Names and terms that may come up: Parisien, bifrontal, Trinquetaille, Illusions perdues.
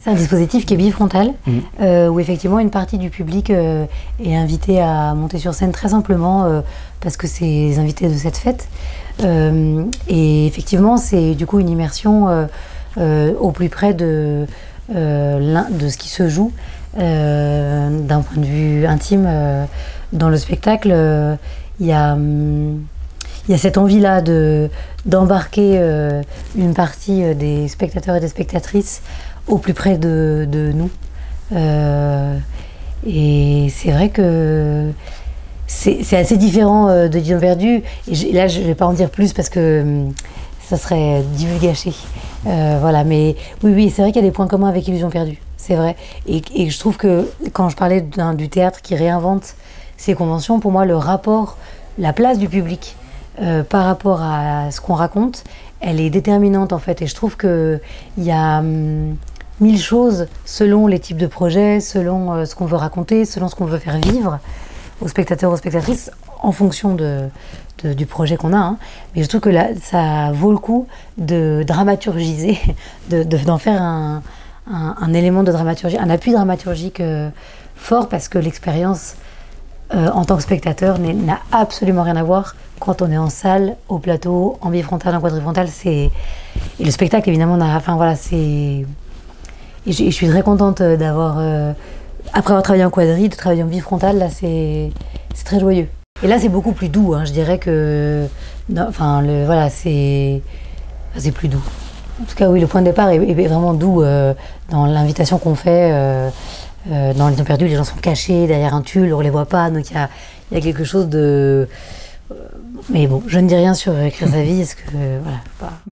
C'est un dispositif qui est bifrontal, où effectivement une partie du public est invitée à monter sur scène très simplement parce que c'est les invités de cette fête. Et effectivement, c'est du coup une immersion au plus près de ce qui se joue d'un point de vue intime dans le spectacle. Il y a cette envie-là d'embarquer une partie des spectateurs et des spectatrices au plus près de nous. Et c'est vrai que c'est assez différent de Illusions perdues. Et là, je ne vais pas en dire plus parce que ça serait divulgaché. Voilà, mais oui, c'est vrai qu'il y a des points communs avec Illusions perdues, c'est vrai. Et je trouve que quand je parlais du théâtre qui réinvente ses conventions, pour moi, le rapport, la place du public par rapport à ce qu'on raconte, elle est déterminante en fait. Et je trouve qu'il y a... mille choses selon les types de projets, selon ce qu'on veut raconter, selon ce qu'on veut faire vivre aux spectateurs, aux spectatrices, en fonction du projet qu'on a. Hein. Mais je trouve que là, ça vaut le coup de dramaturgiser, d'en faire un élément de dramaturgie, un appui dramaturgique fort, parce que l'expérience en tant que spectateur n'a absolument rien à voir quand on est en salle, au plateau, en bifrontal, en quadrifrontal. Et le spectacle, évidemment, c'est... Et je suis très contente d'avoir, après avoir travaillé en quadri, de travailler en bifrontal, là c'est très joyeux. Et là c'est beaucoup plus doux, hein, je dirais que, c'est plus doux. En tout cas oui, le point de départ est vraiment doux dans l'invitation qu'on fait. Dans Illusions perdues, les gens sont cachés derrière un tulle, on les voit pas, donc il y a quelque chose de... Mais bon, je ne dis rien sur écrire sa vie, parce que voilà, pas...